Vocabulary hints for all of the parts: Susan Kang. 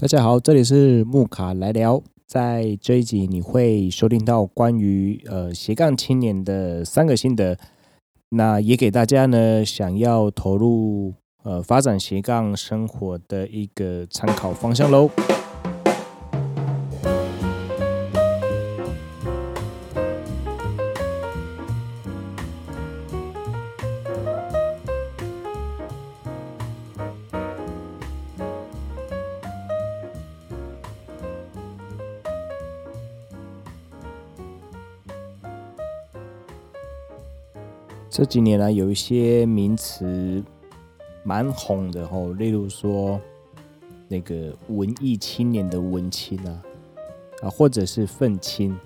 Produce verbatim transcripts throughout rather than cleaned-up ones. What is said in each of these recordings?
大家好，这里是木卡来聊。在这一集你会收听到关于呃斜杠青年的三个心得，那也给大家呢想要投入呃发展斜杠生活的一个参考方向喽。这几年来有一些名词蛮红的、哦、例如说那个文艺青年的文青 啊, 啊或者是愤青，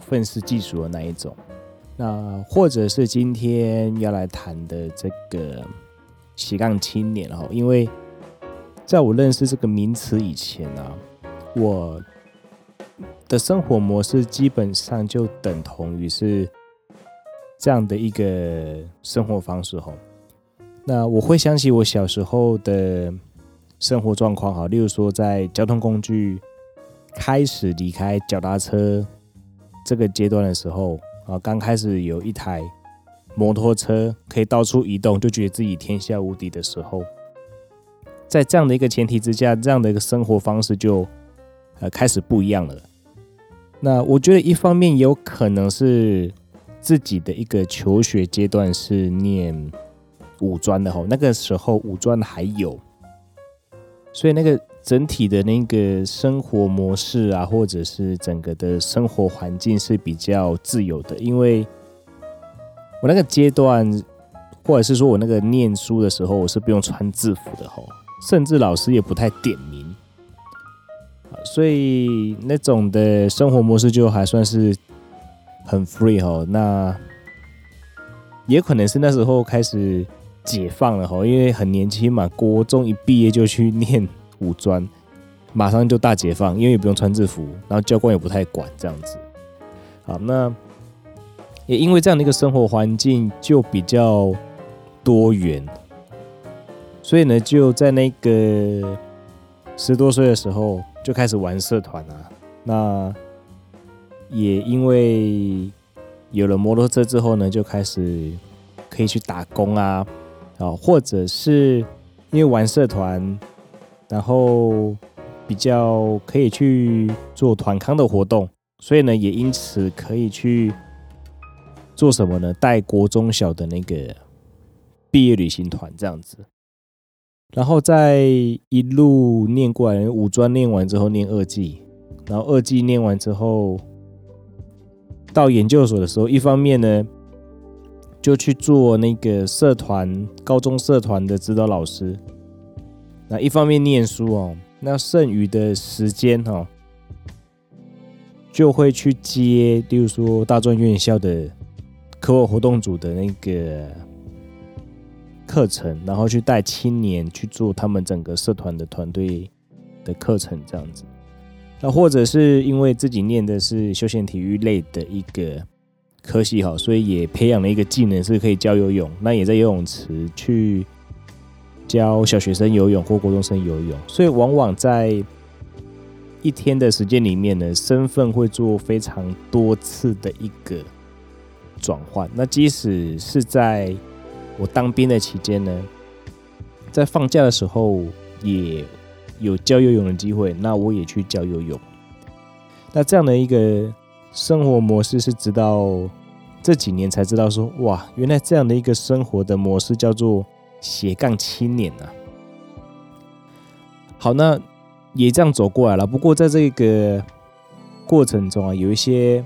愤世嫉俗的那一种，那或者是今天要来谈的这个斜杠青年、哦、因为在我认识这个名词以前啊，我的生活模式基本上就等同于是这样的一个生活方式。那我会想起我小时候的生活状况，例如说在交通工具开始离开脚踏车这个阶段的时候，刚开始有一台摩托车可以到处移动，就觉得自己天下无敌的时候，在这样的一个前提之下，这样的一个生活方式就开始不一样了。那我觉得一方面有可能是自己的一个求学阶段是念五专的吼，那个时候五专还有，所以那个整体的那个生活模式啊，或者是整个的生活环境是比较自由的。因为我那个阶段，或者是说我那个念书的时候，我是不用穿制服的吼，甚至老师也不太点名，所以那种的生活模式就还算是很 free 吼。那也可能是那时候开始解放了吼，因为很年轻嘛，国中一毕业就去念五专，马上就大解放，因为也不用穿制服，然后教官也不太管这样子。好，那也因为这样的一个生活环境就比较多元，所以呢，就在那个十多岁的时候就开始玩社团啊。那也因为有了摩托车之后呢，就开始可以去打工啊，或者是因为玩社团，然后比较可以去做团康的活动，所以呢，也因此可以去做什么呢？带国中小的那个毕业旅行团这样子。然后在一路念过来，五专念完之后念二技，然后二技念完之后，到研究所的时候，一方面呢，就去做那个社团，高中社团的指导老师，那一方面念书哦，那剩余的时间哦，就会去接，例如说大专院校的课外活动组的那个课程，然后去带青年去做他们整个社团的团队的课程这样子。那或者是因为自己念的是休闲体育类的一个科系哈，所以也培养了一个技能是可以教游泳，那也在游泳池去教小学生游泳或国中生游泳，所以往往在一天的时间里面呢，身份会做非常多次的一个转换。那即使是在我当兵的期间呢，在放假的时候也有教游泳的机会，那我也去教游泳。那这样的一个生活模式是直到这几年才知道说，哇，原来这样的一个生活的模式叫做斜杠青年啊。好，那也这样走过来了。不过在这个过程中啊，有一些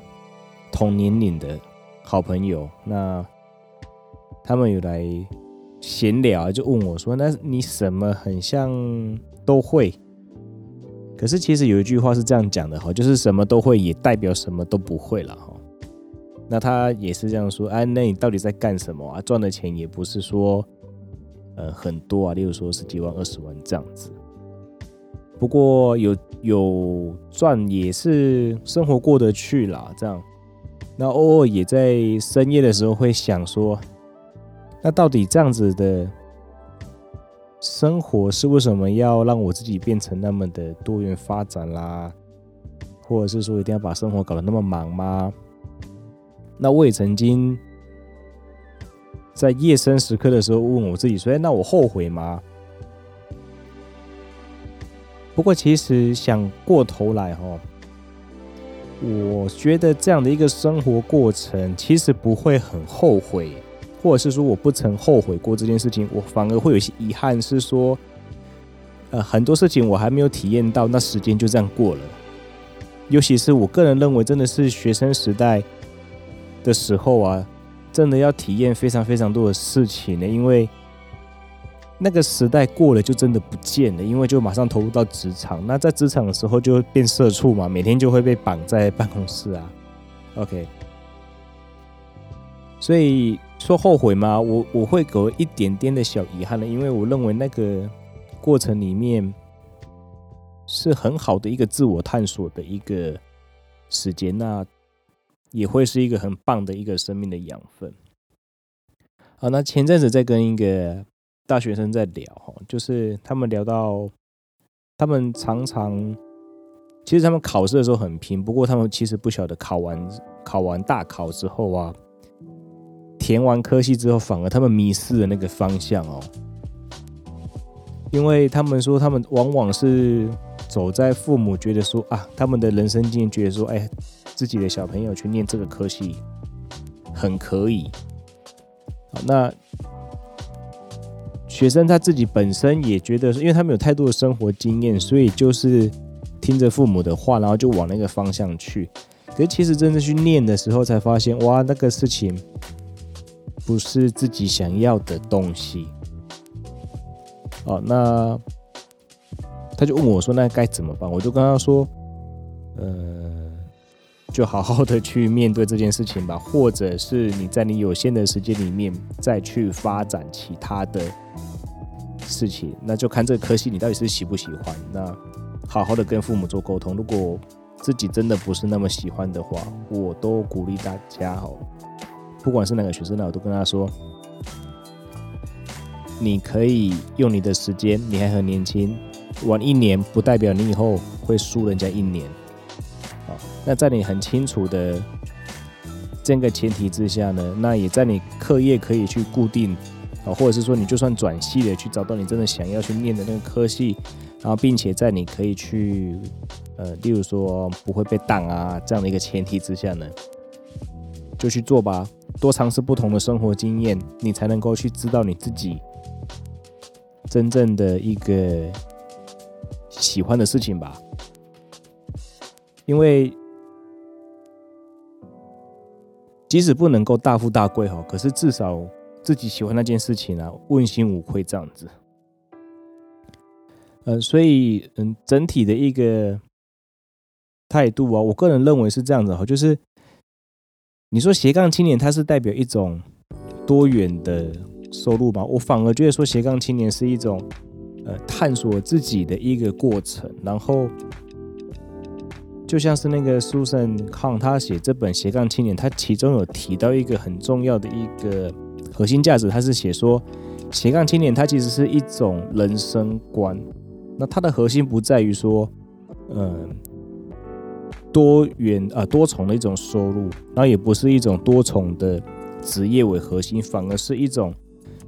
同年龄的好朋友，那他们有来闲聊啊，就问我说，那你什么很像都会，可是其实有一句话是这样讲的，就是什么都会也代表什么都不会了。那他也是这样说，哎、啊，那你到底在干什么啊？赚的钱也不是说、呃、很多啊，例如说十几万、二十万这样子。不过有有赚也是生活过得去啦，这样。那偶尔也在深夜的时候会想说，那到底这样子的生活是为什么要让我自己变成那么的多元发展啦，或者是说一定要把生活搞得那么忙吗？那我也曾经在夜深时刻的时候问我自己说，那我后悔吗？不过其实想过头来、哦、我觉得这样的一个生活过程其实不会很后悔，或者是说我不曾后悔过这件事情，我反而会有一些遗憾，是说、呃、很多事情我还没有体验到，那时间就这样过了。尤其是我个人认为真的是学生时代的时候啊，真的要体验非常非常多的事情呢，因为那个时代过了就真的不见了，因为就马上投入到职场。那在职场的时候就变社畜嘛，每天就会被绑在办公室啊。OK， 所以说后悔吗？我我会有一点点的小遗憾了，因为我认为那个过程里面是很好的一个自我探索的一个时间，那也会是一个很棒的一个生命的养分。好，那前阵子在跟一个大学生在聊，就是他们聊到他们常常其实他们考试的时候很拼，不过他们其实不晓得考完考完大考之后啊，填完科系之后反而他们迷失了那个方向哦，因为他们说他们往往是走在父母觉得说啊，他们的人生经验觉得说，哎，自己的小朋友去念这个科系很可以。好，那学生他自己本身也觉得，因为他们有太多的生活经验，所以就是听着父母的话，然后就往那个方向去。可是其实真正去念的时候才发现，哇，那个事情不是自己想要的东西。好，那他就问我说，那该怎么办？我就跟他说，呃，就好好的去面对这件事情吧，或者是你在你有限的时间里面再去发展其他的事情，那就看这个科系你到底是喜不喜欢，那好好的跟父母做沟通，如果自己真的不是那么喜欢的话，我都鼓励大家哦，不管是哪个学生呢，我都跟他说，你可以用你的时间，你还很年轻，晚一年不代表你以后会输人家一年。好，那在你很清楚的这个前提之下呢，那也在你课业可以去固定，或者是说你就算转系的去找到你真的想要去念的那个科系，然后并且在你可以去呃，例如说不会被挡啊这样的一个前提之下呢，就去做吧，多尝试不同的生活经验，你才能够去知道你自己真正的一个喜欢的事情吧。因为即使不能够大富大贵，可是至少自己喜欢那件事情啊，问心无愧这样子。呃、所以、嗯、整体的一个态度啊，我个人认为是这样子，就是你说斜杠青年它是代表一种多元的收入嘛，我反而觉得说斜杠青年是一种呃、探索自己的一个过程，然后就像是那个 Susan Kang 他写这本斜杠青年，他其中有提到一个很重要的一个核心价值，他是写说斜杠青年它其实是一种人生观，那它的核心不在于说、呃、多元、呃、多重的一种收入，然后也不是一种多重的职业为核心，反而是一种、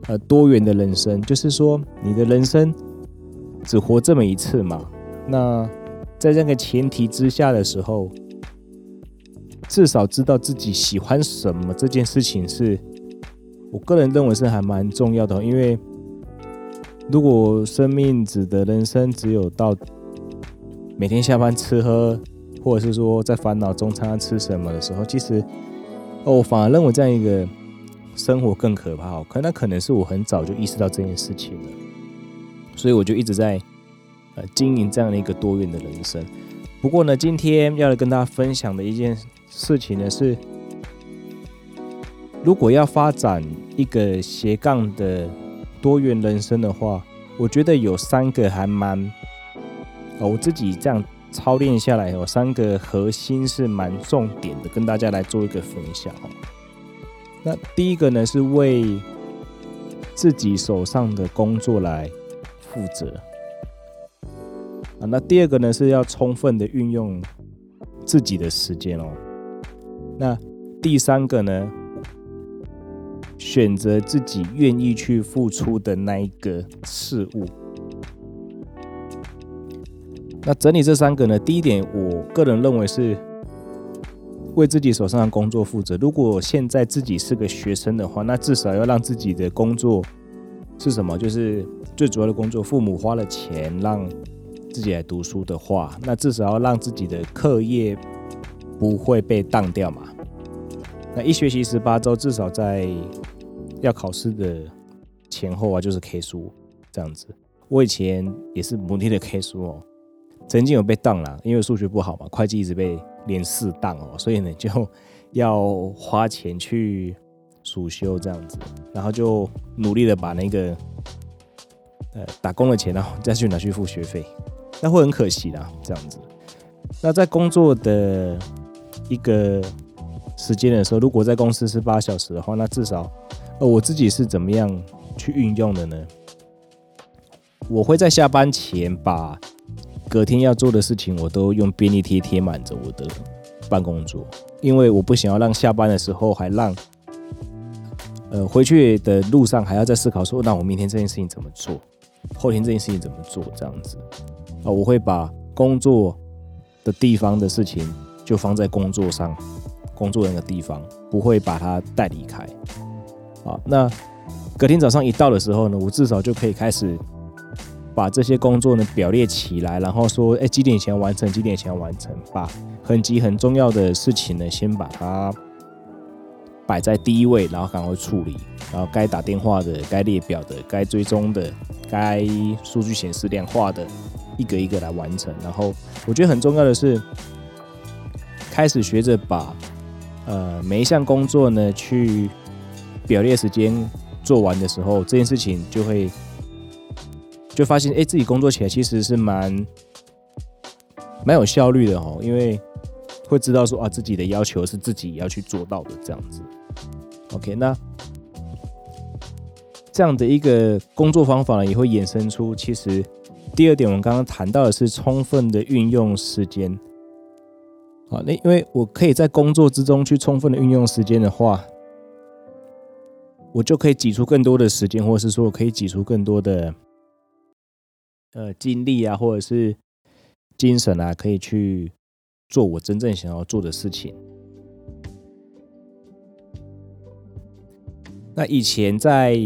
呃、多元的人生，就是说你的人生只活这么一次嘛，那在这个前提之下的时候，至少知道自己喜欢什么这件事情是我个人认为是还蛮重要的，因为如果生命指的人生只有到每天下班吃喝，或者是说在烦恼中餐餐吃什么的时候，其实、哦、我反而认为这样一个生活更可怕，可那可能是我很早就意识到这件事情了，所以我就一直在、呃、经营这样的一个多元的人生。不过呢，今天要来跟大家分享的一件事情呢是，如果要发展一个斜杠的多元人生的话，我觉得有三个还蛮、哦、我自己这样操练下来有三个核心是蛮重点的，跟大家来做一个分享。那第一个呢是为自己手上的工作来负责、啊、那第二个呢是要充分的运用自己的时间哦。那第三个呢，选择自己愿意去付出的那一个事物。那整理这三个呢，第一点我个人认为是为自己手上的工作负责。如果现在自己是个学生的话，那至少要让自己的工作是什么，就是最主要的工作，父母花了钱让自己来读书的话，那至少要让自己的课业不会被当掉嘛。那一学期十八周，至少在要考试的前后啊，就是 K 书这样子。我以前也是母力的 K 书哦，曾经有被当啦，因为数学不好嘛，会计一直被连四当哦，所以呢就要花钱去暑修这样子，然后就努力的把那个呃打工的钱然后再去拿去付学费，那会很可惜啦，这样子。那在工作的一个时间的时候，如果在公司是八小时的话，那至少呃我自己是怎么样去运用的呢？我会在下班前把隔天要做的事情我都用便利贴贴满着我的办公桌，因为我不想要让下班的时候还让呃回去的路上还要再思考说，那我明天这件事情怎么做，后天这件事情怎么做，这样子、呃、我会把工作的地方的事情就放在工作上，工作人的地方不会把它带离开。好，那隔天早上一到的时候呢，我至少就可以开始把这些工作呢表列起来，然后说哎，几点前完成几点前完成，把很急很重要的事情呢先把它摆在第一位，然后赶快处理，然后该打电话的，该列表的，该追踪的，该数据显示量化的，一个一个来完成。然后我觉得很重要的是开始学着把呃，每一项工作呢，去表列时间做完的时候，这件事情就会就发现，哎、欸，自己工作起来其实是蛮蛮有效率的哦，因为会知道说啊，自己的要求是自己要去做到的这样子。OK， 那这样的一个工作方法呢，也会衍生出，其实第二点我们刚刚谈到的是充分的运用时间。因为我可以在工作之中去充分的运用时间的话，我就可以挤出更多的时间，或者是说我可以挤出更多的呃精力啊，或者是精神啊，可以去做我真正想要做的事情。那以前在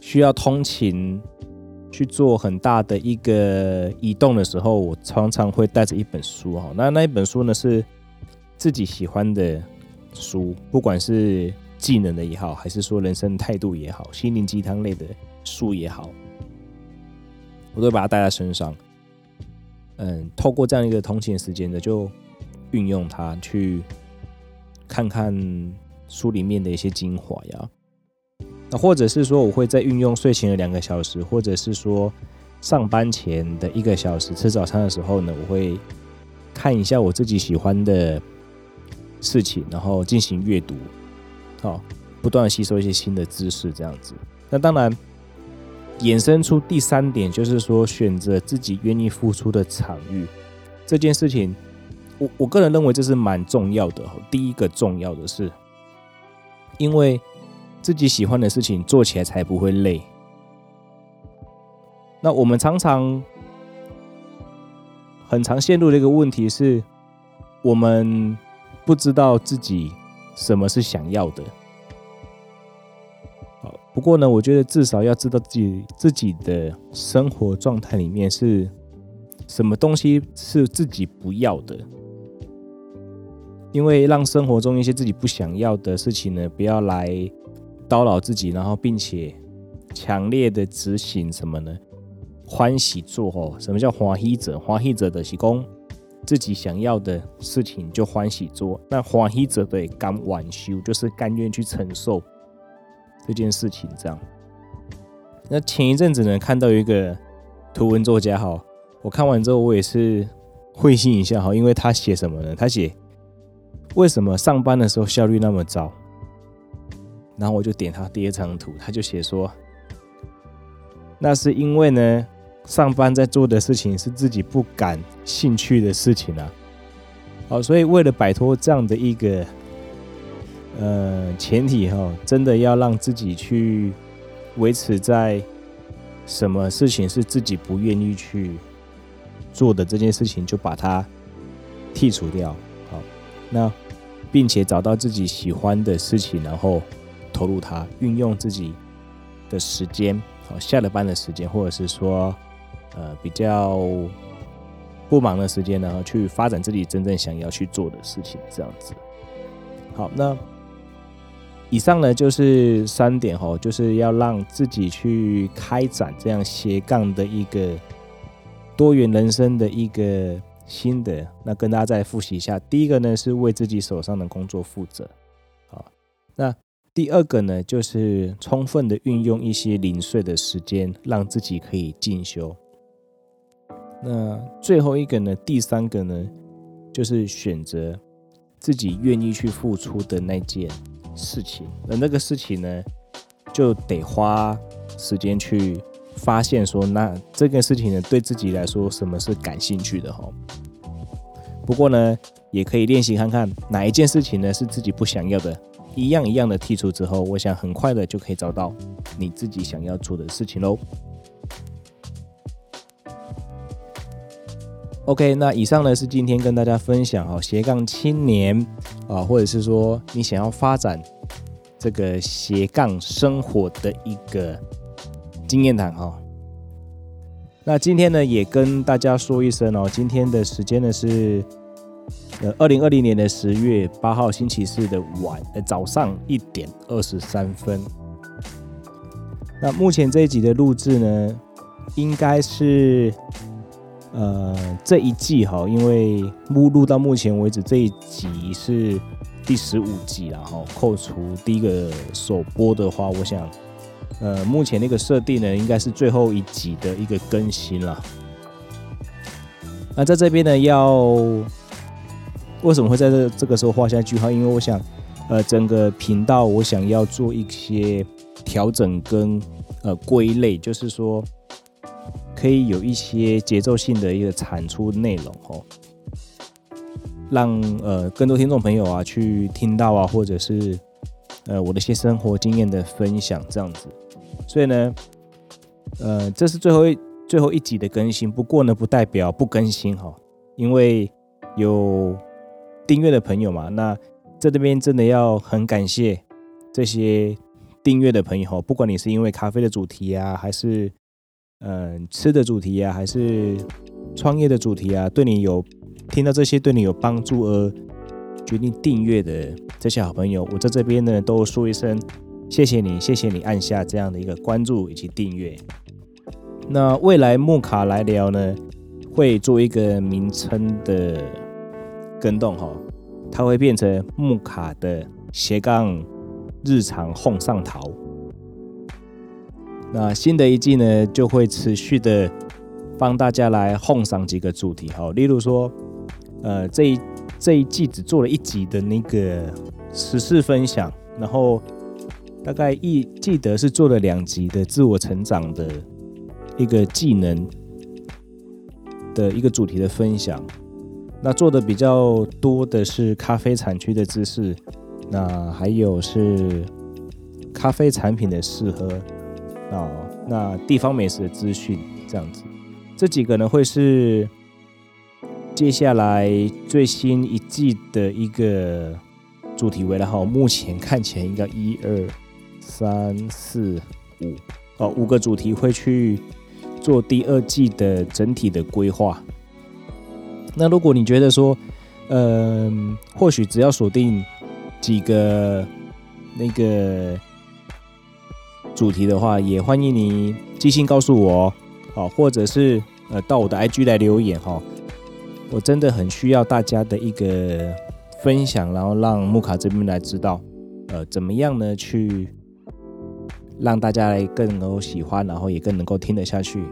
需要通勤去做很大的一个移动的时候，我常常会带着一本书，那那一本书呢是自己喜欢的书，不管是技能的也好，还是说人生态度也好，心灵鸡汤类的书也好，我都把它带在身上。嗯，透过这样一个通勤时间的，就运用它去看看书里面的一些精华呀。那或者是说我会在运用睡前的两个小时，或者是说上班前的一个小时，吃早餐的时候呢，我会看一下我自己喜欢的事情，然后进行阅读，好，不断的吸收一些新的知识这样子。那当然衍生出第三点，就是说选择自己愿意付出的场域这件事情， 我, 我个人认为这是蛮重要的。第一个重要的是因为自己喜欢的事情做起来才不会累。那我们常常很常陷入的一个问题是，我们不知道自己什么是想要的。好，不过呢，我觉得至少要知道自己自己的生活状态里面是什么东西是自己不要的，因为让生活中一些自己不想要的事情呢，不要来叨扰自己，然后并且强烈的执行什么呢？欢喜做哦。什么叫欢喜者？欢喜者就是说自己想要的事情就欢喜做。那欢喜者的甘愿受，就是甘愿去承受这件事情。这样。那前一阵子呢，看到一个图文作家哈，我看完之后我也是会心一笑哈，因为他写什么呢？他写为什么上班的时候效率那么糟？然后我就点他第二张图，他就写说那是因为呢上班在做的事情是自己不感兴趣的事情啊。好，所以为了摆脱这样的一个呃前提、哦、真的要让自己去维持在什么事情是自己不愿意去做的这件事情，就把它剔除掉。好，那并且找到自己喜欢的事情，然后投入它，运用自己的时间，好，下了班的时间，或者是说呃比较不忙的时间，然后去发展自己真正想要去做的事情，这样子。好，那以上呢就是三点、哦、就是要让自己去开展这样斜杠的一个多元人生的一个心得。那跟大家再复习一下，第一个呢是为自己手上的工作负责。好，那第二个呢就是充分的运用一些零碎的时间，让自己可以进修。那最后一个呢，第三个呢就是选择自己愿意去付出的那件事情，那那个事情呢就得花时间去发现说，那这个事情呢对自己来说什么是感兴趣的、哦、不过呢也可以练习看看哪一件事情呢是自己不想要的，一样一样的剔除之后，我想很快的就可以找到你自己想要做的事情咯。 OK， 那以上呢是今天跟大家分享、哦、斜杠青年啊，或者是说你想要发展这个斜杠生活的一个经验谈、哦、那今天呢也跟大家说一声、哦、今天的时间呢是呃二零二零年的十月八号星期四的晚、呃、早上一点二十三分。那目前这一集的录制呢应该是呃，这一季哈，因为目录到目前为止这一集是第十五集啦，扣除第一个首播的话，我想，呃，目前那个设定呢，应该是最后一集的一个更新啦。那在这边呢，要为什么会在这这个时候画下句号？因为我想，呃，整个频道我想要做一些调整跟呃归类，就是说。可以有一些节奏性的一个产出内容、哦、让、呃、更多听众朋友啊去听到啊，或者是、呃、我的一些生活经验的分享这样子。所以呢，呃，这是最后一最后一集的更新，不过呢，不代表不更新、哦、因为有订阅的朋友嘛，那在这边真的要很感谢这些订阅的朋友、哦，不管你是因为咖啡的主题啊，还是嗯、呃，吃的主题啊，还是创业的主题啊，对你有听到这些对你有帮助而决定订阅的这些好朋友，我在这边呢都说一声谢谢你，谢谢你按下这样的一个关注以及订阅。那未来木卡来聊呢，会做一个名称的更动哈、哦，它会变成木卡的斜杠日常哄上桃。那新的一季呢，就会持续的帮大家来哄上几个主题哈、哦，例如说，呃，这一这一季只做了一集的那个时事分享，然后大概一记得是做了两集的自我成长的一个技能的一个主题的分享，那做的比较多的是咖啡产区的知识，那还有是咖啡产品的试喝。哦、那地方美食的资讯这样子，这几个呢会是接下来最新一季的一个主题为了哈，目前看起来应该一二三四五哦五个主题会去做第二季的整体的规划。那如果你觉得说，嗯、呃，或许只要锁定几个那个。主题的话，也欢迎你寄信告诉我、哦、或者是、呃、到我的 I G 来留言、哦、我真的很需要大家的一个分享，然后让木卡这边来知道、呃、怎么样呢去让大家来更能够喜欢，然后也更能够听得下去。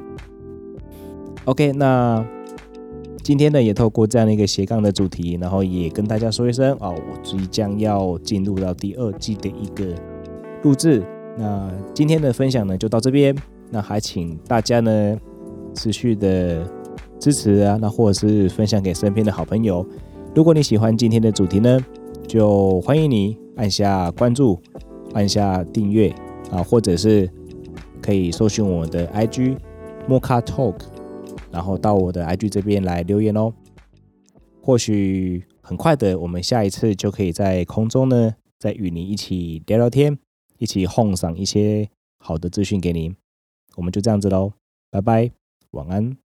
OK， 那今天呢也透过这样的一个斜杠的主题，然后也跟大家说一声、哦、我即将要进入到第二季的一个录制。那今天的分享呢，就到这边。那还请大家呢持续的支持啊，那或者是分享给身边的好朋友。如果你喜欢今天的主题呢，就欢迎你按下关注，按下订阅啊，或者是可以搜寻我的 I G Mocha Talk， 然后到我的 I G 这边来留言哦。或许很快的，我们下一次就可以在空中呢，再与你一起聊聊天，一起哄赏一些好的资讯给您。我们就这样子咯，拜拜，晚安。